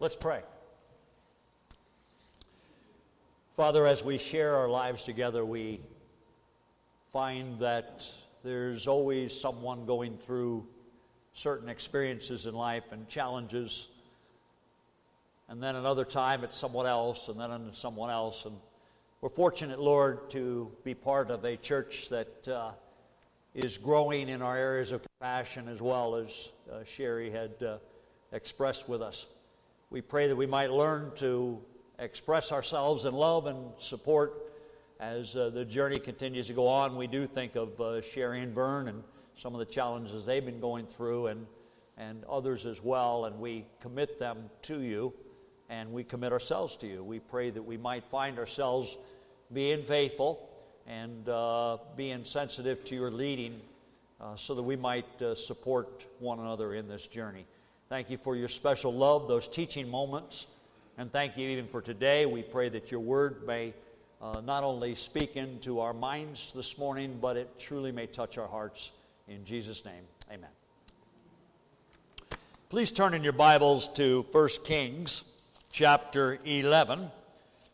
Let's pray. Father, as we share our lives together, we find that there's always someone going through certain experiences in life and challenges, and then another time it's someone else, and then someone else. And we're fortunate, Lord, to be part of a church that is growing in our areas of compassion, as well as Sherry had expressed with us. We pray that we might learn to express ourselves in love and support as the journey continues to go on. We do think of Sherry and Vern and some of the challenges they've been going through, and others as well, and we commit them to you, and we commit ourselves to you. We pray that we might find ourselves being faithful and being sensitive to your leading so that we might support one another in this journey. Thank you for your special love, those teaching moments, and thank you even for today. We pray that your word may not only speak into our minds this morning, but it truly may touch our hearts. In Jesus' name, amen. Please turn in your Bibles to 1 Kings chapter 11.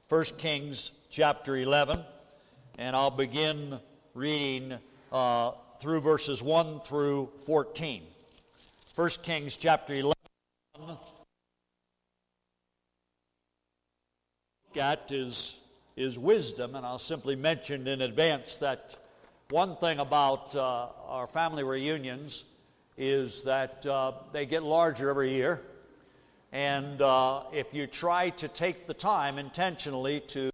1 Kings chapter 11, and I'll begin reading through verses 1 through 14. 1 Kings chapter 11. Got is wisdom, and I'll simply mention in advance that one thing about our family reunions is that they get larger every year, and if you try to take the time intentionally to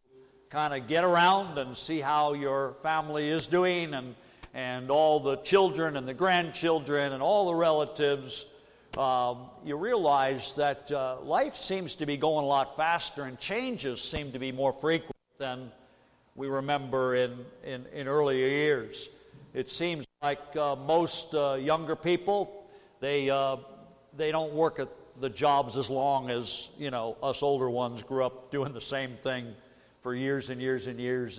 kind of get around and see how your family is doing, and all the children and the grandchildren and all the relatives, you realize that life seems to be going a lot faster, and changes seem to be more frequent than we remember in earlier years. It seems like most younger people, they don't work at the jobs as long as, you know, us older ones grew up doing the same thing for years and years and years.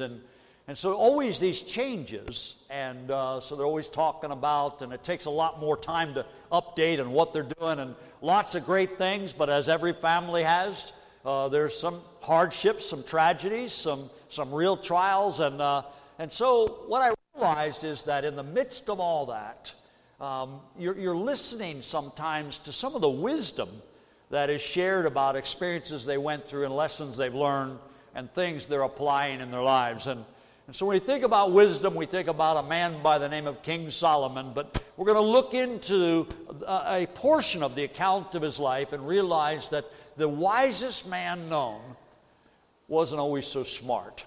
And so always these changes, and so they're always talking about, and it takes a lot more time to update on what they're doing, and lots of great things, but as every family has, there's some hardships, some tragedies, some real trials, and so what I realized is that in the midst of all that, you're listening sometimes to some of the wisdom that is shared about experiences they went through and lessons they've learned and things they're applying in their lives. And so when we think about wisdom, we think about a man by the name of King Solomon, but we're going to look into a portion of the account of his life and realize that the wisest man known wasn't always so smart.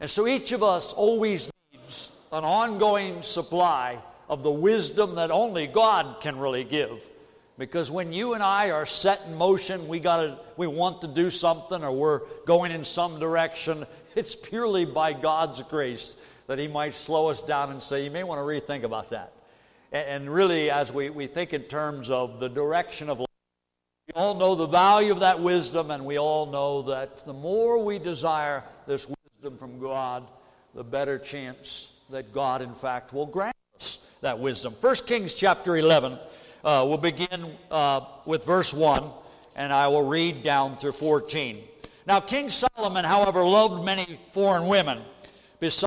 And so each of us always needs an ongoing supply of the wisdom that only God can really give. Because when you and I are set in motion, we want to do something, or we're going in some direction, it's purely by God's grace that he might slow us down and say, you may want to rethink about that. And really, as we think in terms of the direction of life, we all know the value of that wisdom, and we all know that the more we desire this wisdom from God, the better chance that God, in fact, will grant us that wisdom. 1 Kings chapter 11. We'll begin with verse 1, and I will read down through 14. Now King Solomon, however, loved many foreign women, besides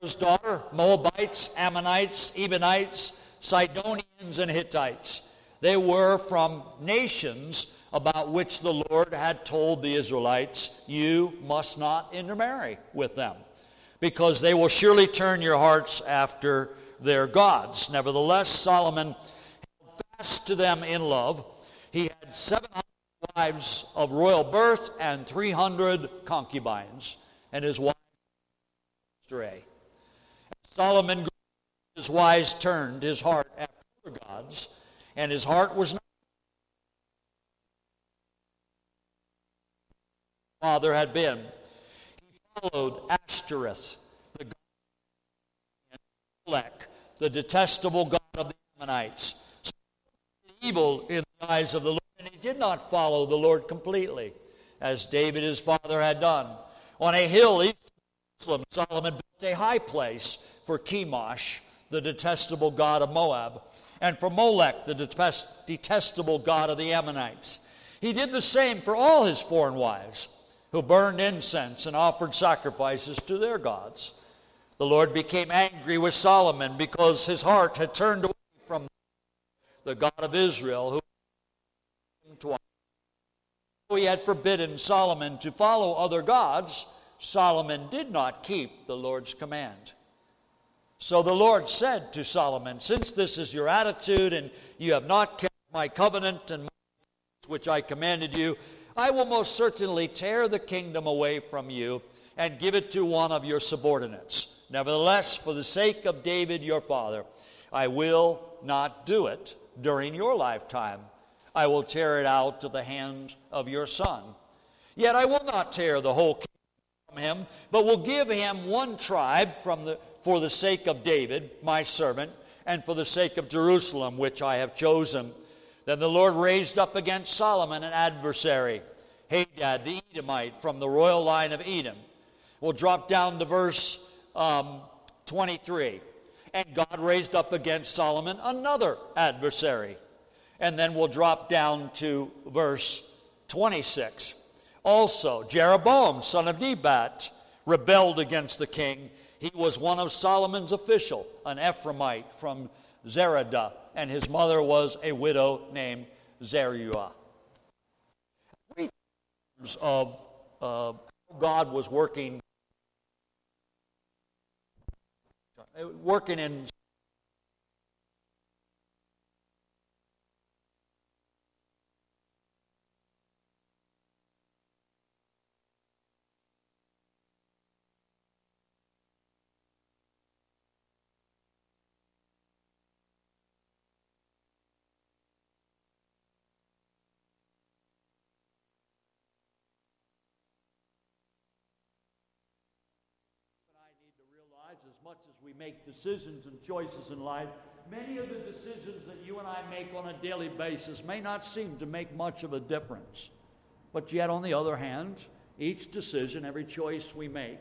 his daughter, Moabites, Ammonites, Ebonites, Sidonians, and Hittites. They were from nations about which the Lord had told the Israelites, you must not intermarry with them, because they will surely turn your hearts after their gods. Nevertheless, Solomon to them in love. He had 700 wives of royal birth and 300 concubines, and his wife stray. Solomon grew, his wives turned his heart after other gods, and his heart was not. His father had been. He followed Ashtoreth, the god of Molech, the detestable god of the Ammonites. Evil in the eyes of the Lord, and he did not follow the Lord completely, as David his father had done. On a hill east of Jerusalem, Solomon built a high place for Chemosh, the detestable god of Moab, and for Molech, the detestable god of the Ammonites. He did the same for all his foreign wives, who burned incense and offered sacrifices to their gods. The Lord became angry with Solomon because his heart had turned away from the God of Israel, who twice. He had forbidden Solomon to follow other gods. Solomon did not keep the Lord's command. So the Lord said to Solomon, "Since this is your attitude, and you have not kept my covenant and my words which I commanded you, I will most certainly tear the kingdom away from you and give it to one of your subordinates. Nevertheless, for the sake of David your father, I will not do it during your lifetime. I will tear it out of the hand of your son. Yet I will not tear the whole kingdom from him, but will give him one tribe for the sake of David, my servant, and for the sake of Jerusalem, which I have chosen." Then the Lord raised up against Solomon an adversary, Hadad the Edomite, from the royal line of Edom. We'll drop down to verse 23. And God raised up against Solomon another adversary. And then we'll drop down to verse 26. Also, Jeroboam, son of Nebat, rebelled against the king. He was one of Solomon's official, an Ephraimite from Zeradah, and his mother was a widow named Zeruiah. In terms of how God was working in as much as we make decisions and choices in life, many of the decisions that you and I make on a daily basis may not seem to make much of a difference. But yet, on the other hand, each decision, every choice we make,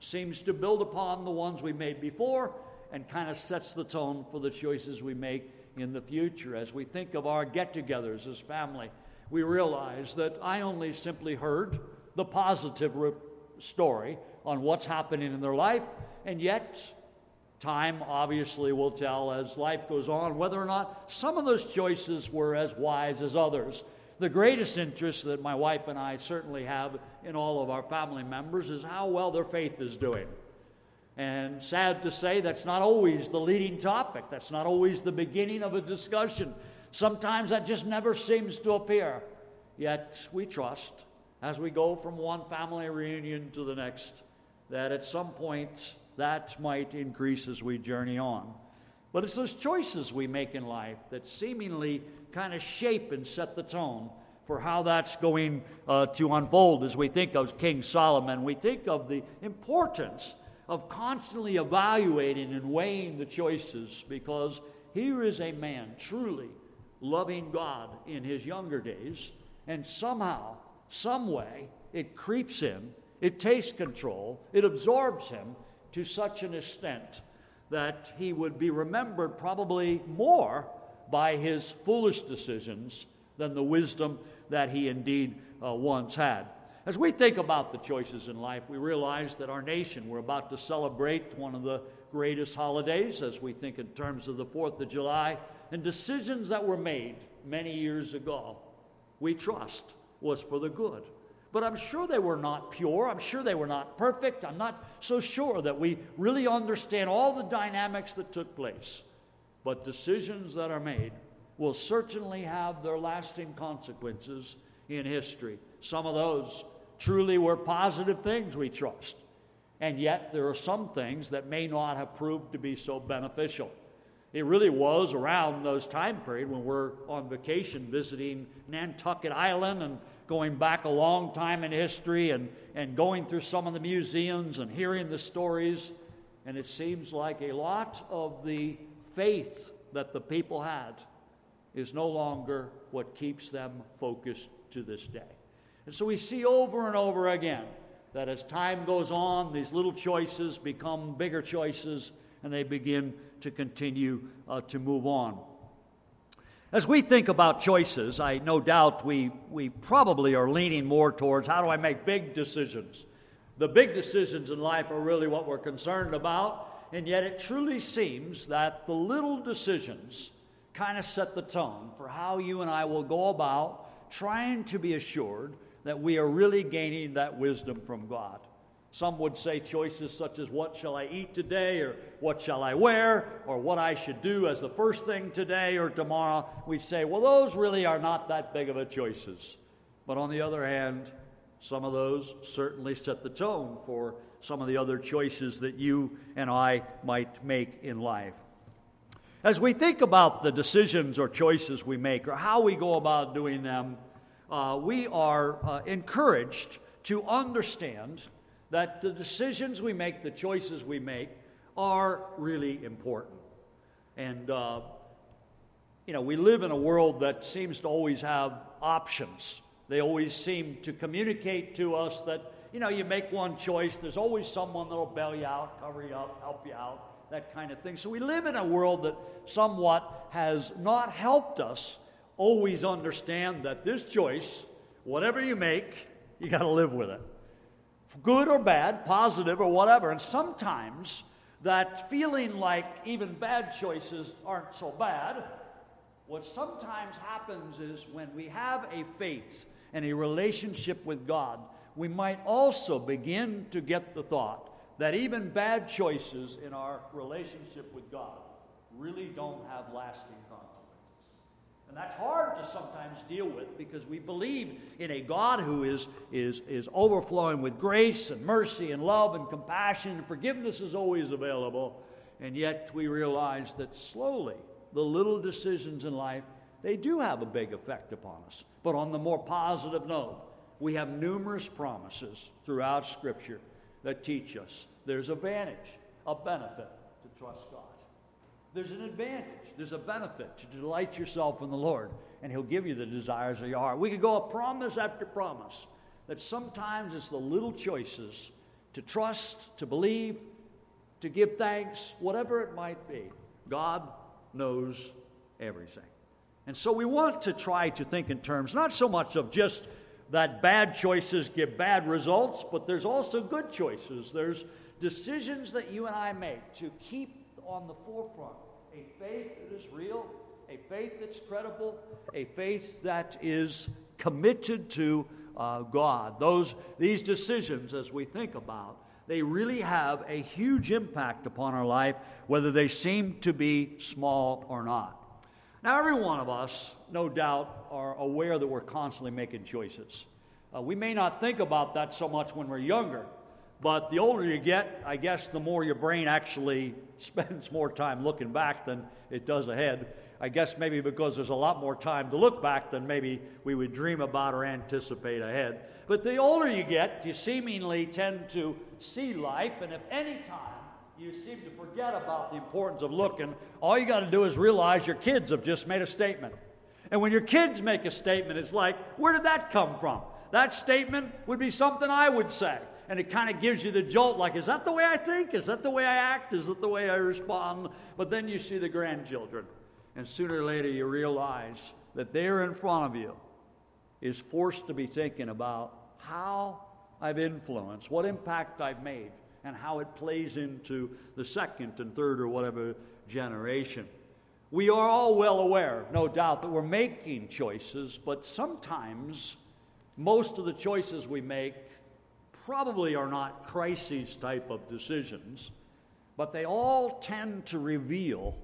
seems to build upon the ones we made before and kind of sets the tone for the choices we make in the future. As we think of our get-togethers as family, we realize that I only simply heard the positive story on what's happening in their life, and yet time obviously will tell as life goes on whether or not some of those choices were as wise as others. The greatest interest that my wife and I certainly have in all of our family members is how well their faith is doing. And sad to say, that's not always the leading topic. That's not always the beginning of a discussion. Sometimes that just never seems to appear. Yet we trust, as we go from one family reunion to the next, that at some point that might increase as we journey on. But it's those choices we make in life that seemingly kind of shape and set the tone for how that's going to unfold. As we think of King Solomon, we think of the importance of constantly evaluating and weighing the choices, because here is a man truly loving God in his younger days, and somehow, some way, it creeps in. It takes control, it absorbs him to such an extent that he would be remembered probably more by his foolish decisions than the wisdom that he indeed once had. As we think about the choices in life, we realize that our nation, we're about to celebrate one of the greatest holidays as we think in terms of the 4th of July, and decisions that were made many years ago, we trust, was for the good. But I'm sure they were not pure. I'm sure they were not perfect. I'm not so sure that we really understand all the dynamics that took place. But decisions that are made will certainly have their lasting consequences in history. Some of those truly were positive things, we trust. And yet there are some things that may not have proved to be so beneficial. It really was around those time period when we're on vacation visiting Nantucket Island and going back a long time in history and going through some of the museums and hearing the stories. And it seems like a lot of the faith that the people had is no longer what keeps them focused to this day. And so we see over and over again that as time goes on, these little choices become bigger choices, and they begin to continue to move on. As we think about choices, I no doubt we probably are leaning more towards how do I make big decisions. The big decisions in life are really what we're concerned about, and yet it truly seems that the little decisions kind of set the tone for how you and I will go about trying to be assured that we are really gaining that wisdom from God. Some would say choices such as what shall I eat today, or what shall I wear, or what I should do as the first thing today or tomorrow. We say, well, those really are not that big of a choices. But on the other hand, some of those certainly set the tone for some of the other choices that you and I might make in life. As we think about the decisions or choices we make or how we go about doing them, we are encouraged to understand that the decisions we make, the choices we make, are really important. And, we live in a world that seems to always have options. They always seem to communicate to us that, you make one choice, there's always someone that'll bail you out, cover you up, help you out, that kind of thing. So we live in a world that somewhat has not helped us always understand that this choice, whatever you make, you got to live with it. Good or bad, positive or whatever. And sometimes that feeling like even bad choices aren't so bad, what sometimes happens is when we have a faith and a relationship with God, we might also begin to get the thought that even bad choices in our relationship with God really don't have lasting consequences. And that's hard to sometimes deal with because we believe in a God who is overflowing with grace and mercy and love and compassion, and forgiveness is always available. And yet we realize that slowly the little decisions in life, they do have a big effect upon us. But on the more positive note, we have numerous promises throughout Scripture that teach us there's a advantage, a benefit to trust God. There's an advantage. There's a benefit to delight yourself in the Lord, and He'll give you the desires of your heart. We could go a promise after promise that sometimes it's the little choices to trust, to believe, to give thanks, whatever it might be. God knows everything. And so we want to try to think in terms not so much of just that bad choices give bad results, but there's also good choices. There's decisions that you and I make to keep on the forefront a faith that is real, a faith that's credible, a faith that is committed to God. These decisions, as we think about, they really have a huge impact upon our life, whether they seem to be small or not. Now, every one of us, no doubt, are aware that we're constantly making choices. We may not think about that so much when we're younger, but the older you get, I guess the more your brain actually spends more time looking back than it does ahead. I guess maybe because there's a lot more time to look back than maybe we would dream about or anticipate ahead. But the older you get, you seemingly tend to see life, and if any time you seem to forget about the importance of looking, all you got to do is realize your kids have just made a statement. And when your kids make a statement, it's like, where did that come from? That statement would be something I would say. And it kind of gives you the jolt, like, is that the way I think? Is that the way I act? Is that the way I respond? But then you see the grandchildren, and sooner or later you realize that there in front of you is forced to be thinking about how I've influenced, what impact I've made, and how it plays into the second and third or whatever generation. We are all well aware, no doubt, that we're making choices, but sometimes most of the choices we make probably are not crises type of decisions, but they all tend to reveal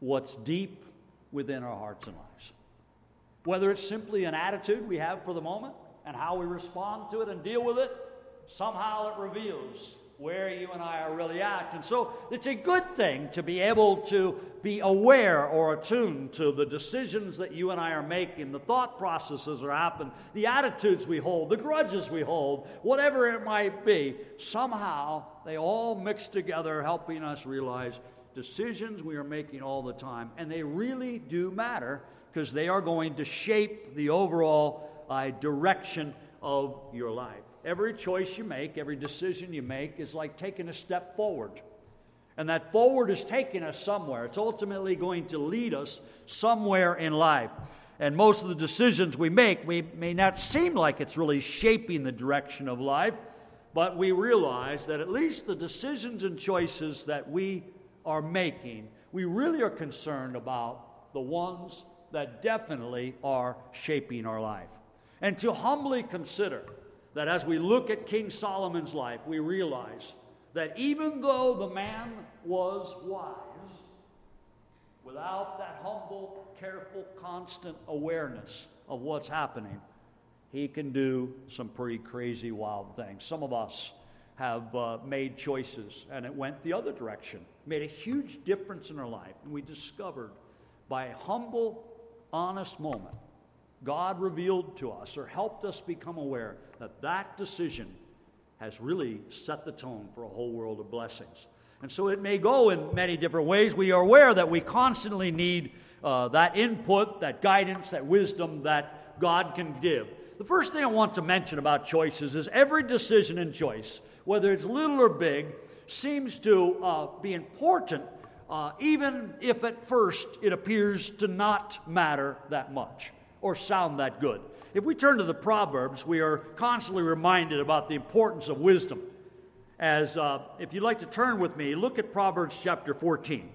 what's deep within our hearts and lives. Whether it's simply an attitude we have for the moment and how we respond to it and deal with it, somehow it reveals where you and I are really at. And so it's a good thing to be able to be aware or attuned to the decisions that you and I are making, the thought processes that happen, the attitudes we hold, the grudges we hold, whatever it might be. Somehow they all mix together, helping us realize decisions we are making all the time. And they really do matter because they are going to shape the overall direction of your life. Every choice you make, every decision you make is like taking a step forward. And that forward is taking us somewhere. It's ultimately going to lead us somewhere in life. And most of the decisions we make, we may not seem like it's really shaping the direction of life, but we realize that at least the decisions and choices that we are making, we really are concerned about the ones that definitely are shaping our life. And to humbly consider that as we look at King Solomon's life, we realize that even though the man was wise, without that humble, careful, constant awareness of what's happening, he can do some pretty crazy, wild things. Some of us have made choices, and it went the other direction. Made a huge difference in our life. And we discovered by a humble, honest moment, God revealed to us or helped us become aware that that decision has really set the tone for a whole world of blessings. And so it may go in many different ways. We are aware that we constantly need that input, that guidance, that wisdom that God can give. The first thing I want to mention about choices is every decision and choice, whether it's little or big, seems to be important, even if at first it appears to not matter that much or sound that good. If we turn to the Proverbs, we are constantly reminded about the importance of wisdom. As if you'd like to turn with me, look at Proverbs chapter 14.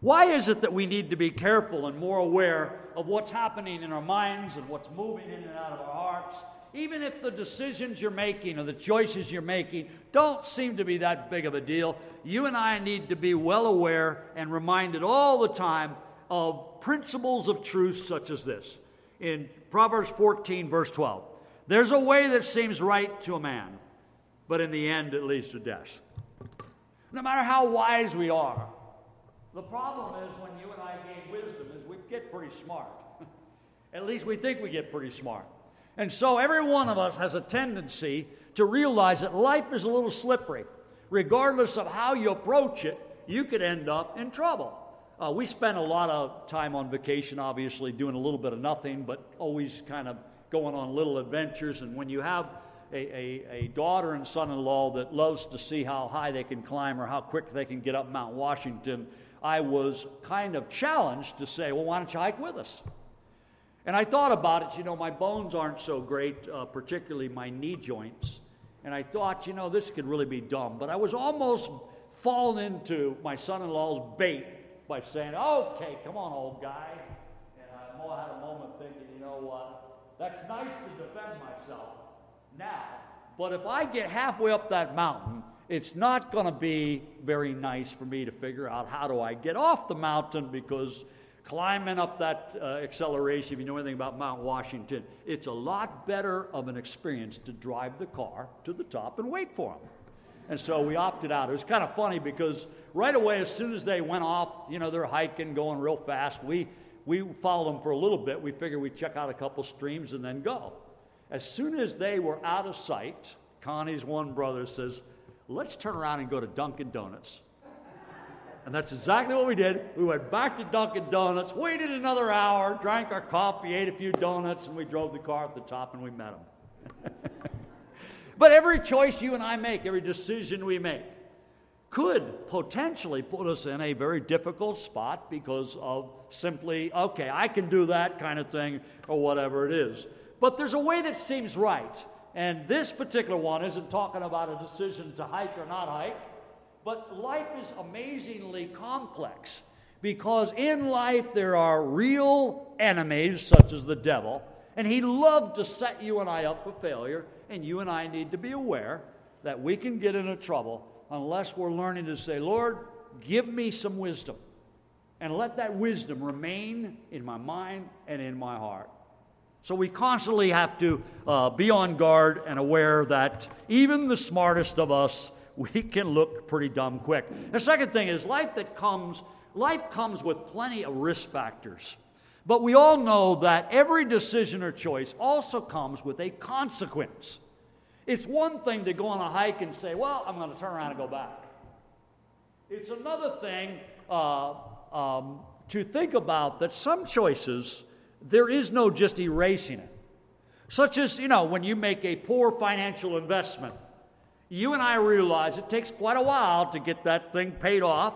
Why is it that we need to be careful and more aware of what's happening in our minds and what's moving in and out of our hearts? Even if the decisions you're making or the choices you're making don't seem to be that big of a deal, you and I need to be well aware and reminded all the time of principles of truth such as this. In Proverbs 14, verse 12, there's a way that seems right to a man, but in the end, it leads to death. No matter how wise we are, the problem is when you and I gain wisdom is we get pretty smart. At least we think we get pretty smart. And so every one of us has a tendency to realize that life is a little slippery. Regardless of how you approach it, you could end up in trouble. We spend a lot of time on vacation, obviously, doing a little bit of nothing, but always kind of going on little adventures. And when you have a daughter and son-in-law that loves to see how high they can climb or how quick they can get up Mount Washington, I was kind of challenged to say, well, why don't you hike with us? And I thought about it. You know, my bones aren't so great, particularly my knee joints. And I thought, you know, this could really be dumb. But I was almost falling into my son-in-law's bait by saying, okay, come on, old guy. And I had a moment thinking, you know what, that's nice to defend myself now, but if I get halfway up that mountain, it's not going to be very nice for me to figure out how do I get off the mountain, because climbing up that acceleration, if you know anything about Mount Washington, it's a lot better of an experience to drive the car to the top and wait for them. And so we opted out. It was kind of funny because right away, as soon as they went off, you know, they're hiking, going real fast. We followed them for a little bit. We figured we'd check out a couple streams and then go. As soon as they were out of sight, Connie's one brother says, let's turn around and go to Dunkin' Donuts. And that's exactly what we did. We went back to Dunkin' Donuts, waited another hour, drank our coffee, ate a few donuts, and we drove the car up the top and we met them. But every choice you and I make, every decision we make, could potentially put us in a very difficult spot because of simply, okay, I can do that kind of thing or whatever it is. But there's a way that seems right. And this particular one isn't talking about a decision to hike or not hike. But life is amazingly complex because in life there are real enemies such as the devil. And he loved to set you and I up for failure. And you and I need to be aware that we can get into trouble unless we're learning to say, Lord, give me some wisdom. And let that wisdom remain in my mind and in my heart. So we constantly have to be on guard and aware that even the smartest of us, we can look pretty dumb quick. The second thing is life comes with plenty of risk factors. But we all know that every decision or choice also comes with a consequence. It's one thing to go on a hike and say, well, I'm going to turn around and go back. It's another thing to think about that some choices, there is no just erasing it. Such as, you know, when you make a poor financial investment, You and I realize it takes quite a while to get that thing paid off.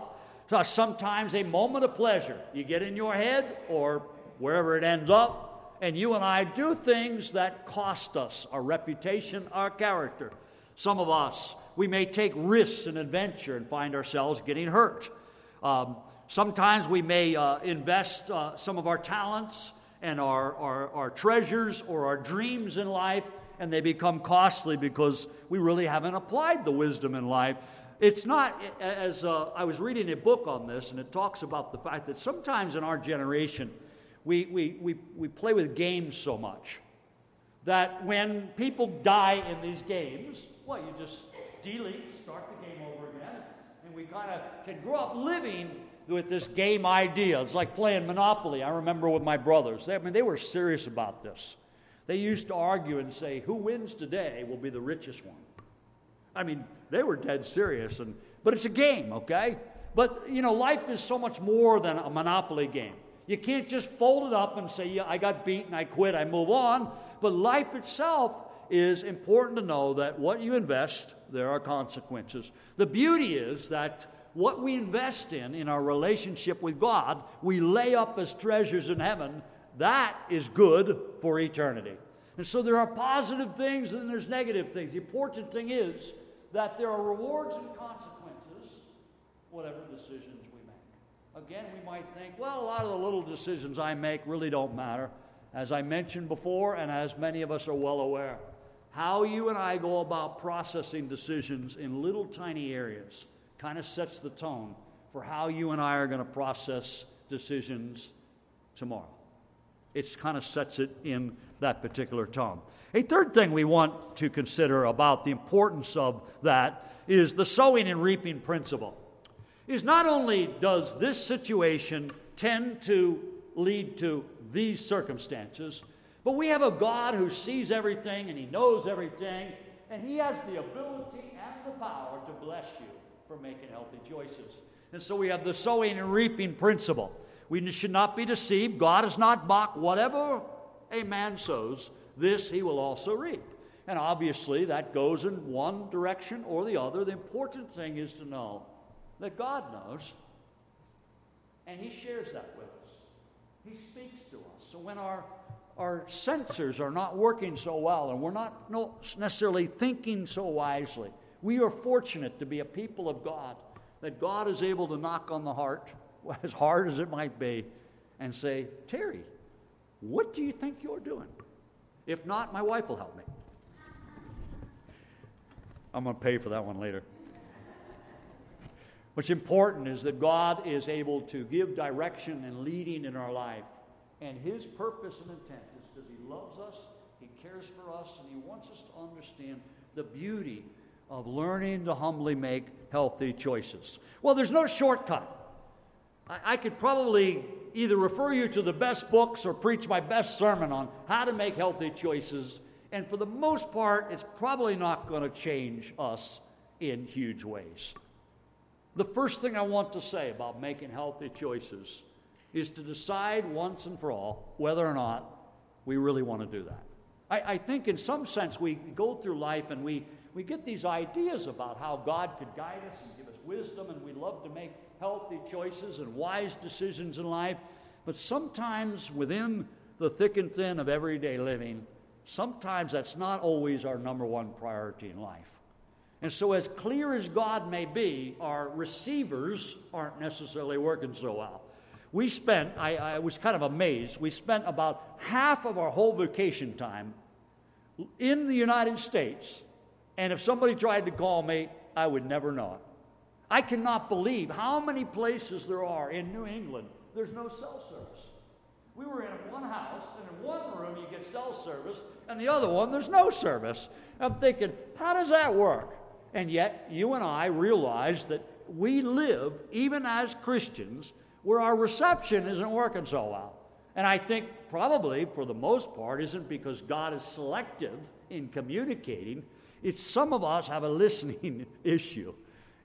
So sometimes a moment of pleasure, you get in your head or wherever it ends up, and you and I do things that cost us our reputation, our character. Some of us, we may take risks and adventure and find ourselves getting hurt. Sometimes we may invest some of our talents and our treasures or our dreams in life, and they become costly because we really haven't applied the wisdom in life. It's not, as I was reading a book on this, and it talks about the fact that sometimes in our generation, we play with games so much that when people die in these games, well, you just delete, start the game over again, and we kind of can grow up living with this game idea. It's like playing Monopoly. I remember with my brothers. They were serious about this. They used to argue and say, who wins today will be the richest one. I mean, they were dead serious, but it's a game, okay? But, life is so much more than a Monopoly game. You can't just fold it up and say, yeah, I got beaten, I quit, I move on. But life itself is important to know that what you invest, there are consequences. The beauty is that what we invest in our relationship with God, we lay up as treasures in heaven. That is good for eternity. And so there are positive things and there's negative things. The important thing is that there are rewards and consequences, whatever decisions we make. Again, we might think, well, a lot of the little decisions I make really don't matter. As I mentioned before, and as many of us are well aware, how you and I go about processing decisions in little tiny areas kind of sets the tone for how you and I are going to process decisions tomorrow. It kind of sets it in that particular tone. A third thing we want to consider about the importance of that is the sowing and reaping principle. Is not only does this situation tend to lead to these circumstances, but we have a God who sees everything and He knows everything, and He has the ability and the power to bless you for making healthy choices. And so we have the sowing and reaping principle. We should not be deceived. God is not mocked. Whatever a man sows, this he will also reap. And obviously that goes in one direction or the other. The important thing is to know that God knows, and He shares that with us. He speaks to us. So when our sensors are not working so well and we're not necessarily thinking so wisely, we are fortunate to be a people of God, that God is able to knock on the heart, as hard as it might be, and say, Terry, what do you think you're doing? If not, my wife will help me. I'm going to pay for that one later. What's important is that God is able to give direction and leading in our life. And His purpose and intent is because He loves us, He cares for us, and He wants us to understand the beauty of learning to humbly make healthy choices. Well, there's no shortcut. I could probably either refer you to the best books or preach my best sermon on how to make healthy choices, and for the most part, it's probably not going to change us in huge ways. The first thing I want to say about making healthy choices is to decide once and for all whether or not we really want to do that. I think in some sense we go through life and we get these ideas about how God could guide us and give us wisdom, and we love to make healthy choices and wise decisions in life. But sometimes within the thick and thin of everyday living, sometimes that's not always our number one priority in life. And so as clear as God may be, our receivers aren't necessarily working so well. We spent, I was kind of amazed, we spent about half of our whole vacation time in the United States, and if somebody tried to call me, I would never know it. I cannot believe how many places there are in New England there's no cell service. We were in one house, and in one room you get cell service, and the other one there's no service. I'm thinking, how does that work? And yet, you and I realize that we live, even as Christians, where our reception isn't working so well. And I think probably, for the most part, isn't because God is selective in communicating. It's some of us have a listening issue.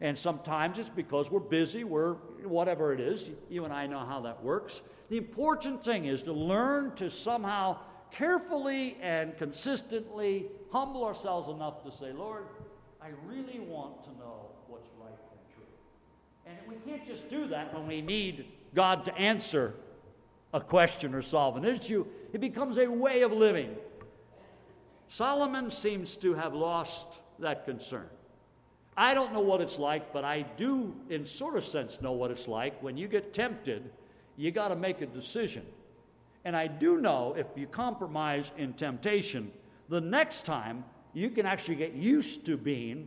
And sometimes it's because we're busy, we're whatever it is. You and I know how that works. The important thing is to learn to somehow carefully and consistently humble ourselves enough to say, Lord, I really want to know what's right and true. And we can't just do that when we need God to answer a question or solve an issue. It becomes a way of living. Solomon seems to have lost that concern. I don't know what it's like, but I do, in sort of sense, know what it's like. When you get tempted, you got to make a decision. And I do know if you compromise in temptation, the next time you can actually get used to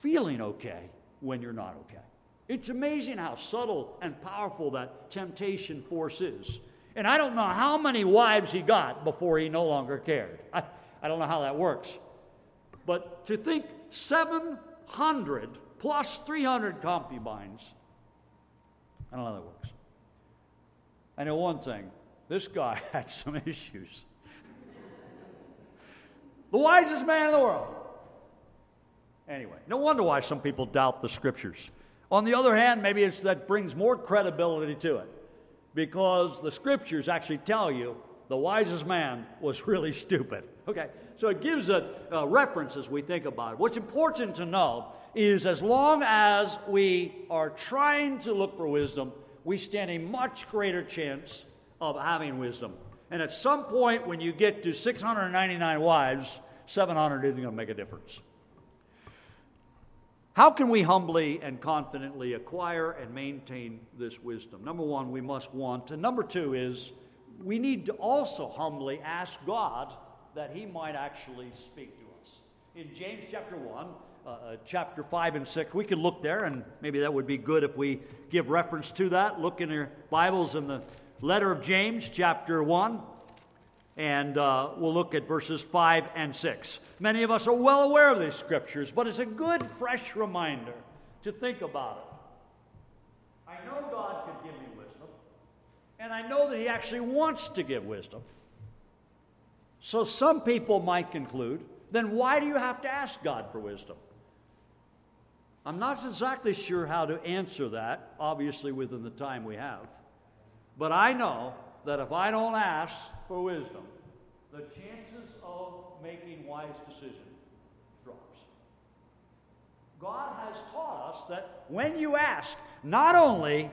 feeling okay when you're not okay. It's amazing how subtle and powerful that temptation force is. And I don't know how many wives he got before he no longer cared. I don't know how that works. But to think 700 plus 300 concubines, I don't know how that works. I know one thing. This guy had some issues. The wisest man in the world. Anyway, no wonder why some people doubt the Scriptures. On the other hand, maybe it's that brings more credibility to it, because the Scriptures actually tell you the wisest man was really stupid. Okay, so it gives a reference as we think about it. What's important to know is as long as we are trying to look for wisdom, we stand a much greater chance of having wisdom. And at some point, when you get to 699 wives, 700 isn't going to make a difference. How can we humbly and confidently acquire and maintain this wisdom? Number one, we must want. And number two is we need to also humbly ask God that He might actually speak to us. In James chapter 1, chapter 5 and 6, we could look there, and maybe that would be good if we give reference to that. Look in your Bibles in the letter of James, chapter 1, and we'll look at verses 5 and 6. Many of us are well aware of these Scriptures, but it's a good, fresh reminder to think about it. I know God could give me wisdom, and I know that He actually wants to give wisdom. So some people might conclude, then why do you have to ask God for wisdom? I'm not exactly sure how to answer that, obviously within the time we have. But I know that if I don't ask for wisdom, the chances of making wise decisions drops. God has taught us that when you ask, not only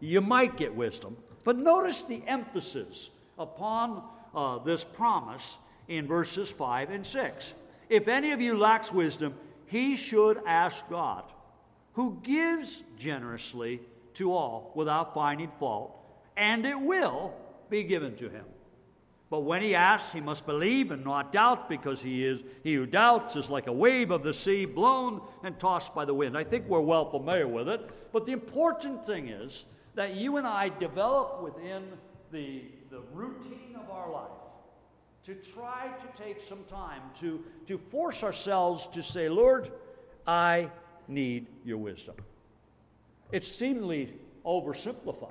you might get wisdom, but notice the emphasis upon this promise in verses 5 and 6. If any of you lacks wisdom, he should ask God, who gives generously to all without finding fault, and it will be given to him. But when he asks, he must believe and not doubt, because he who doubts is like a wave of the sea, blown and tossed by the wind. I think we're well familiar with it. But the important thing is that you and I develop within the routine of our life to try to take some time to force ourselves to say, Lord, I need your wisdom. It's seemingly oversimplified.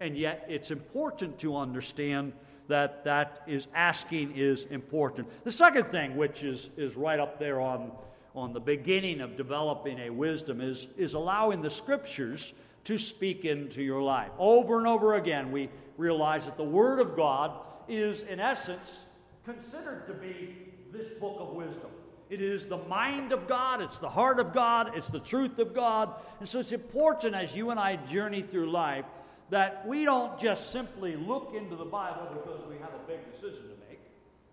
And yet, it's important to understand that is asking is important. The second thing, which is right up there on the beginning of developing a wisdom, is allowing the Scriptures to speak into your life. Over and over again, we realize that the Word of God is, in essence, considered to be this book of wisdom. It is the mind of God, it's the heart of God, it's the truth of God. And so it's important as you and I journey through life that we don't just simply look into the Bible because we have a big decision to make.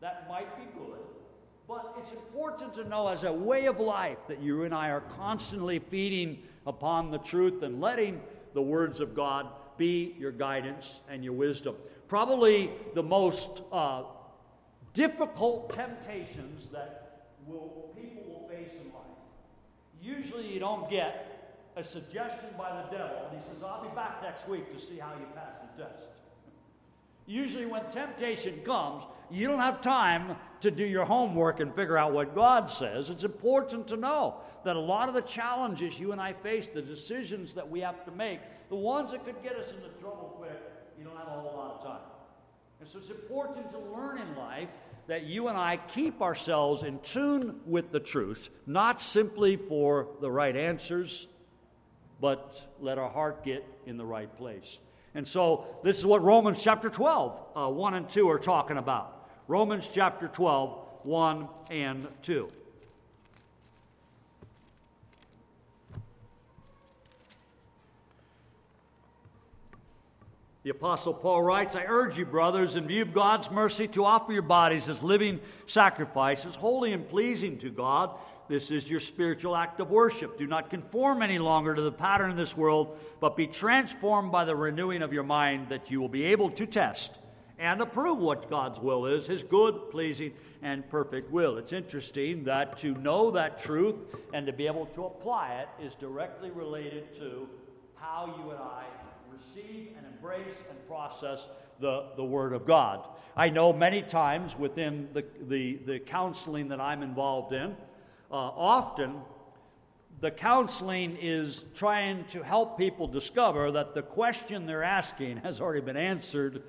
That might be good, but it's important to know as a way of life that you and I are constantly feeding upon the truth and letting the words of God be your guidance and your wisdom. Probably the most difficult temptations that people will face in life. Usually you don't get a suggestion by the devil, and he says, I'll be back next week to see how you pass the test. Usually when temptation comes, you don't have time to do your homework and figure out what God says. It's important to know that a lot of the challenges you and I face, the decisions that we have to make, the ones that could get us into trouble quick, you don't have a whole lot of time. And so it's important to learn in life that you and I keep ourselves in tune with the truth, not simply for the right answers, but let our heart get in the right place. And so this is what Romans chapter 12, 1 and 2 are talking about. Romans chapter 12, 1 and 2. The Apostle Paul writes, I urge you, brothers, in view of God's mercy, to offer your bodies as living sacrifices, holy and pleasing to God. This is your spiritual act of worship. Do not conform any longer to the pattern of this world, but be transformed by the renewing of your mind, that you will be able to test and approve what God's will is, His good, pleasing, and perfect will. It's interesting that to know that truth and to be able to apply it is directly related to how you and I receive and embrace and process the Word of God. I know many times within the counseling that I'm involved in, often the counseling is trying to help people discover that the question they're asking has already been answered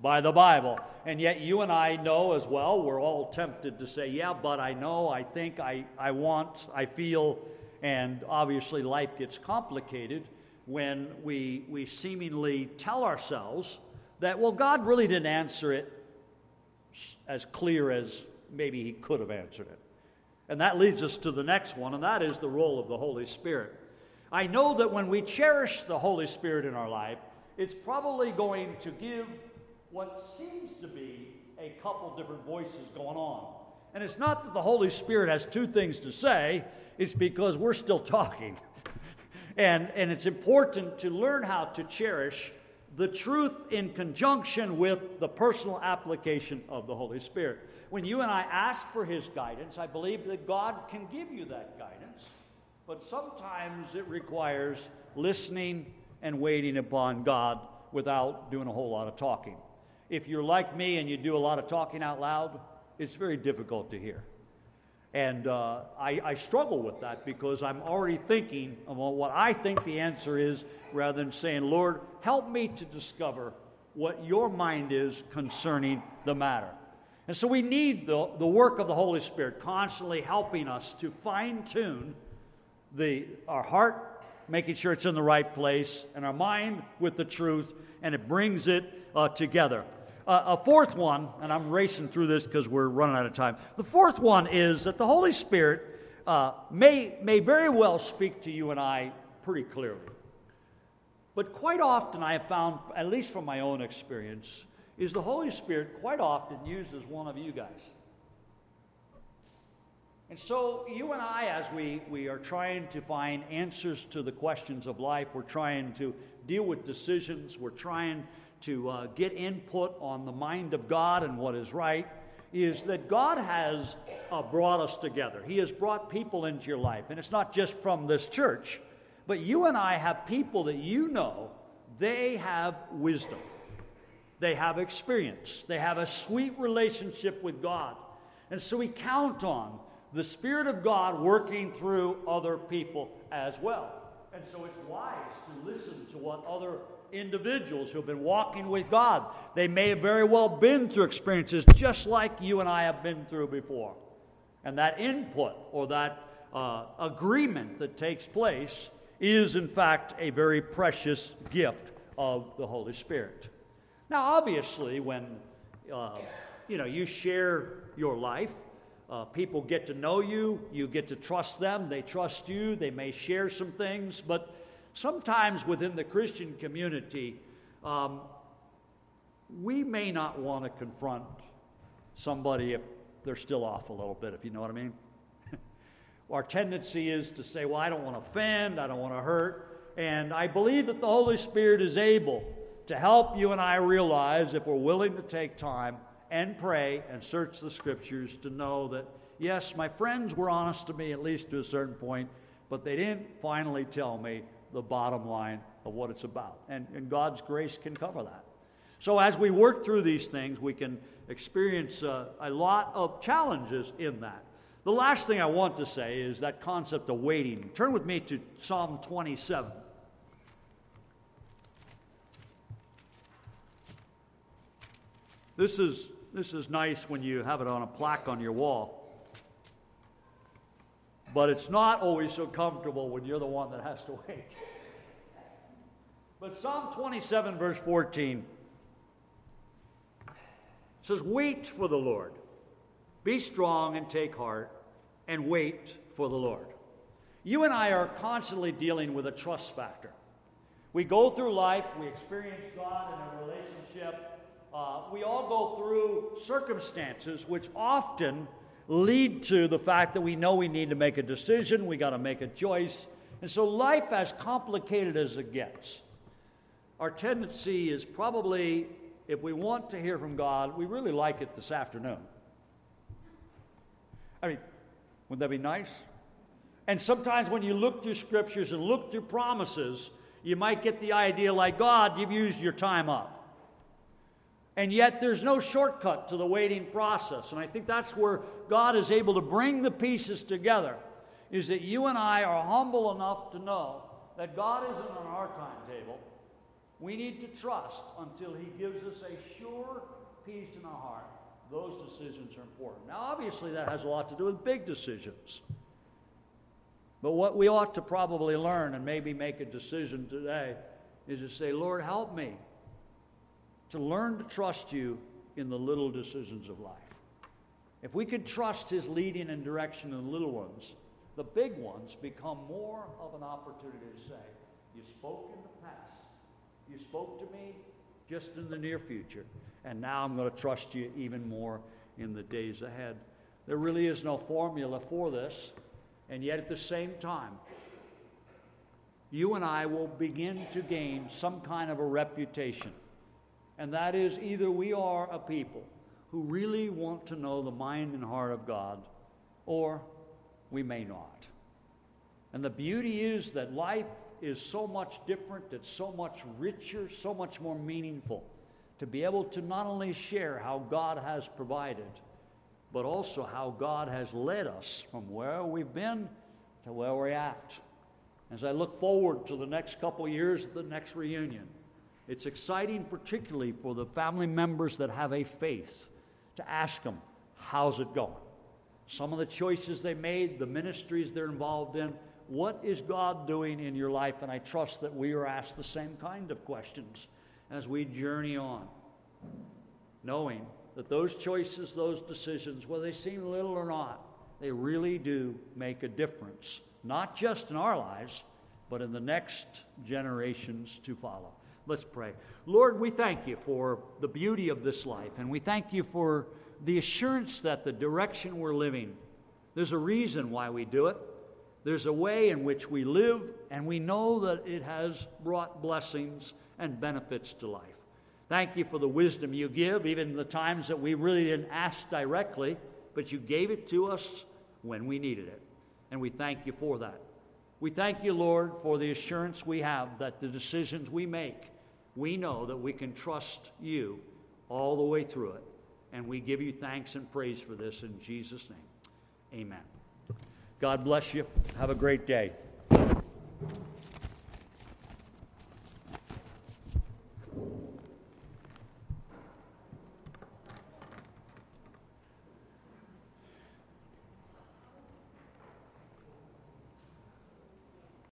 by the Bible. And yet you and I know as well, we're all tempted to say, yeah, but I know, I think, I want, I feel, and obviously life gets complicated when we seemingly tell ourselves that, well, God really didn't answer it as clear as maybe He could have answered it. And that leads us to the next one, and that is the role of the Holy Spirit. I know that when we cherish the Holy Spirit in our life, it's probably going to give what seems to be a couple different voices going on. And it's not that the Holy Spirit has two things to say, it's because we're still talking. And it's important to learn how to cherish the truth in conjunction with the personal application of the Holy Spirit. When you and I ask for His guidance, I believe that God can give you that guidance, but sometimes it requires listening and waiting upon God without doing a whole lot of talking. If you're like me and you do a lot of talking out loud, it's very difficult to hear. And I struggle with that because I'm already thinking about what I think the answer is rather than saying, Lord, help me to discover what your mind is concerning the matter. And so we need the work of the Holy Spirit constantly helping us to fine-tune our heart, making sure it's in the right place, and our mind with the truth, and it brings it together. A fourth one, and I'm racing through this because we're running out of time. The fourth one is that the Holy Spirit may very well speak to you and I pretty clearly. But quite often I have found, at least from my own experience, is the Holy Spirit quite often uses one of you guys. And so you and I, as we are trying to find answers to the questions of life, we're trying to deal with decisions, we're trying to get input on the mind of God and what is right, is that God has brought us together. He has brought people into your life. And it's not just from this church, but you and I have people that you know, they have wisdom. They have experience. They have a sweet relationship with God. And so we count on the Spirit of God working through other people as well. And so it's wise to listen to what other individuals who have been walking with God. They may have very well been through experiences just like you and I have been through before. And that input or that agreement that takes place is in fact a very precious gift of the Holy Spirit. Now obviously when you share your life, people get to know you, you get to trust them, they trust you, they may share some things, but sometimes within the Christian community, we may not want to confront somebody if they're still off a little bit, if you know what I mean. Our tendency is to say, well, I don't want to offend, I don't want to hurt. And I believe that the Holy Spirit is able to help you and I realize, if we're willing to take time and pray and search the Scriptures, to know that, yes, my friends were honest to me, at least to a certain point, but they didn't finally tell me the bottom line of what it's about. And God's grace can cover that. So as we work through these things, we can experience a lot of challenges in that. The last thing I want to say is that concept of waiting. Turn with me to Psalm 27. This is nice when you have it on a plaque on your wall. But it's not always so comfortable when you're the one that has to wait. But Psalm 27, verse 14 says, wait for the Lord. Be strong and take heart and wait for the Lord. You and I are constantly dealing with a trust factor. We go through life, we experience God in a relationship. We all go through circumstances which often lead to the fact that we know we need to make a decision, we got to make a choice. And so life, as complicated as it gets, our tendency is probably, if we want to hear from God, we really like it this afternoon. I mean, wouldn't that be nice? And sometimes when you look through scriptures and look through promises, you might get the idea like, God, you've used your time up. And yet there's no shortcut to the waiting process. And I think that's where God is able to bring the pieces together, is that you and I are humble enough to know that God isn't on our timetable. We need to trust until he gives us a sure peace in our heart. Those decisions are important. Now, obviously, that has a lot to do with big decisions. But what we ought to probably learn and maybe make a decision today is to say, Lord, help me to learn to trust you in the little decisions of life. If we could trust his leading and direction in the little ones, the big ones become more of an opportunity to say, you spoke in the past, you spoke to me just in the near future, and now I'm going to trust you even more in the days ahead. There really is no formula for this, and yet at the same time, you and I will begin to gain some kind of a reputation, and that is either we are a people who really want to know the mind and heart of God, or we may not. And the beauty is that life is so much different, it's so much richer, so much more meaningful to be able to not only share how God has provided, but also how God has led us from where we've been to where we're at. As I look forward to the next couple years, the next reunion, it's exciting, particularly for the family members that have a faith, to ask them, how's it going? Some of the choices they made, the ministries they're involved in, what is God doing in your life? And I trust that we are asked the same kind of questions as we journey on, knowing that those choices, those decisions, whether they seem little or not, they really do make a difference, not just in our lives, but in the next generations to follow. Let's pray. Lord, we thank you for the beauty of this life, and we thank you for the assurance that the direction we're living, there's a reason why we do it. There's a way in which we live, and we know that it has brought blessings and benefits to life. Thank you for the wisdom you give, even the times that we really didn't ask directly, but you gave it to us when we needed it, and we thank you for that. We thank you, Lord, for the assurance we have that the decisions we make, we know that we can trust you all the way through it, and we give you thanks and praise for this in Jesus' name. Amen. God bless you. Have a great day.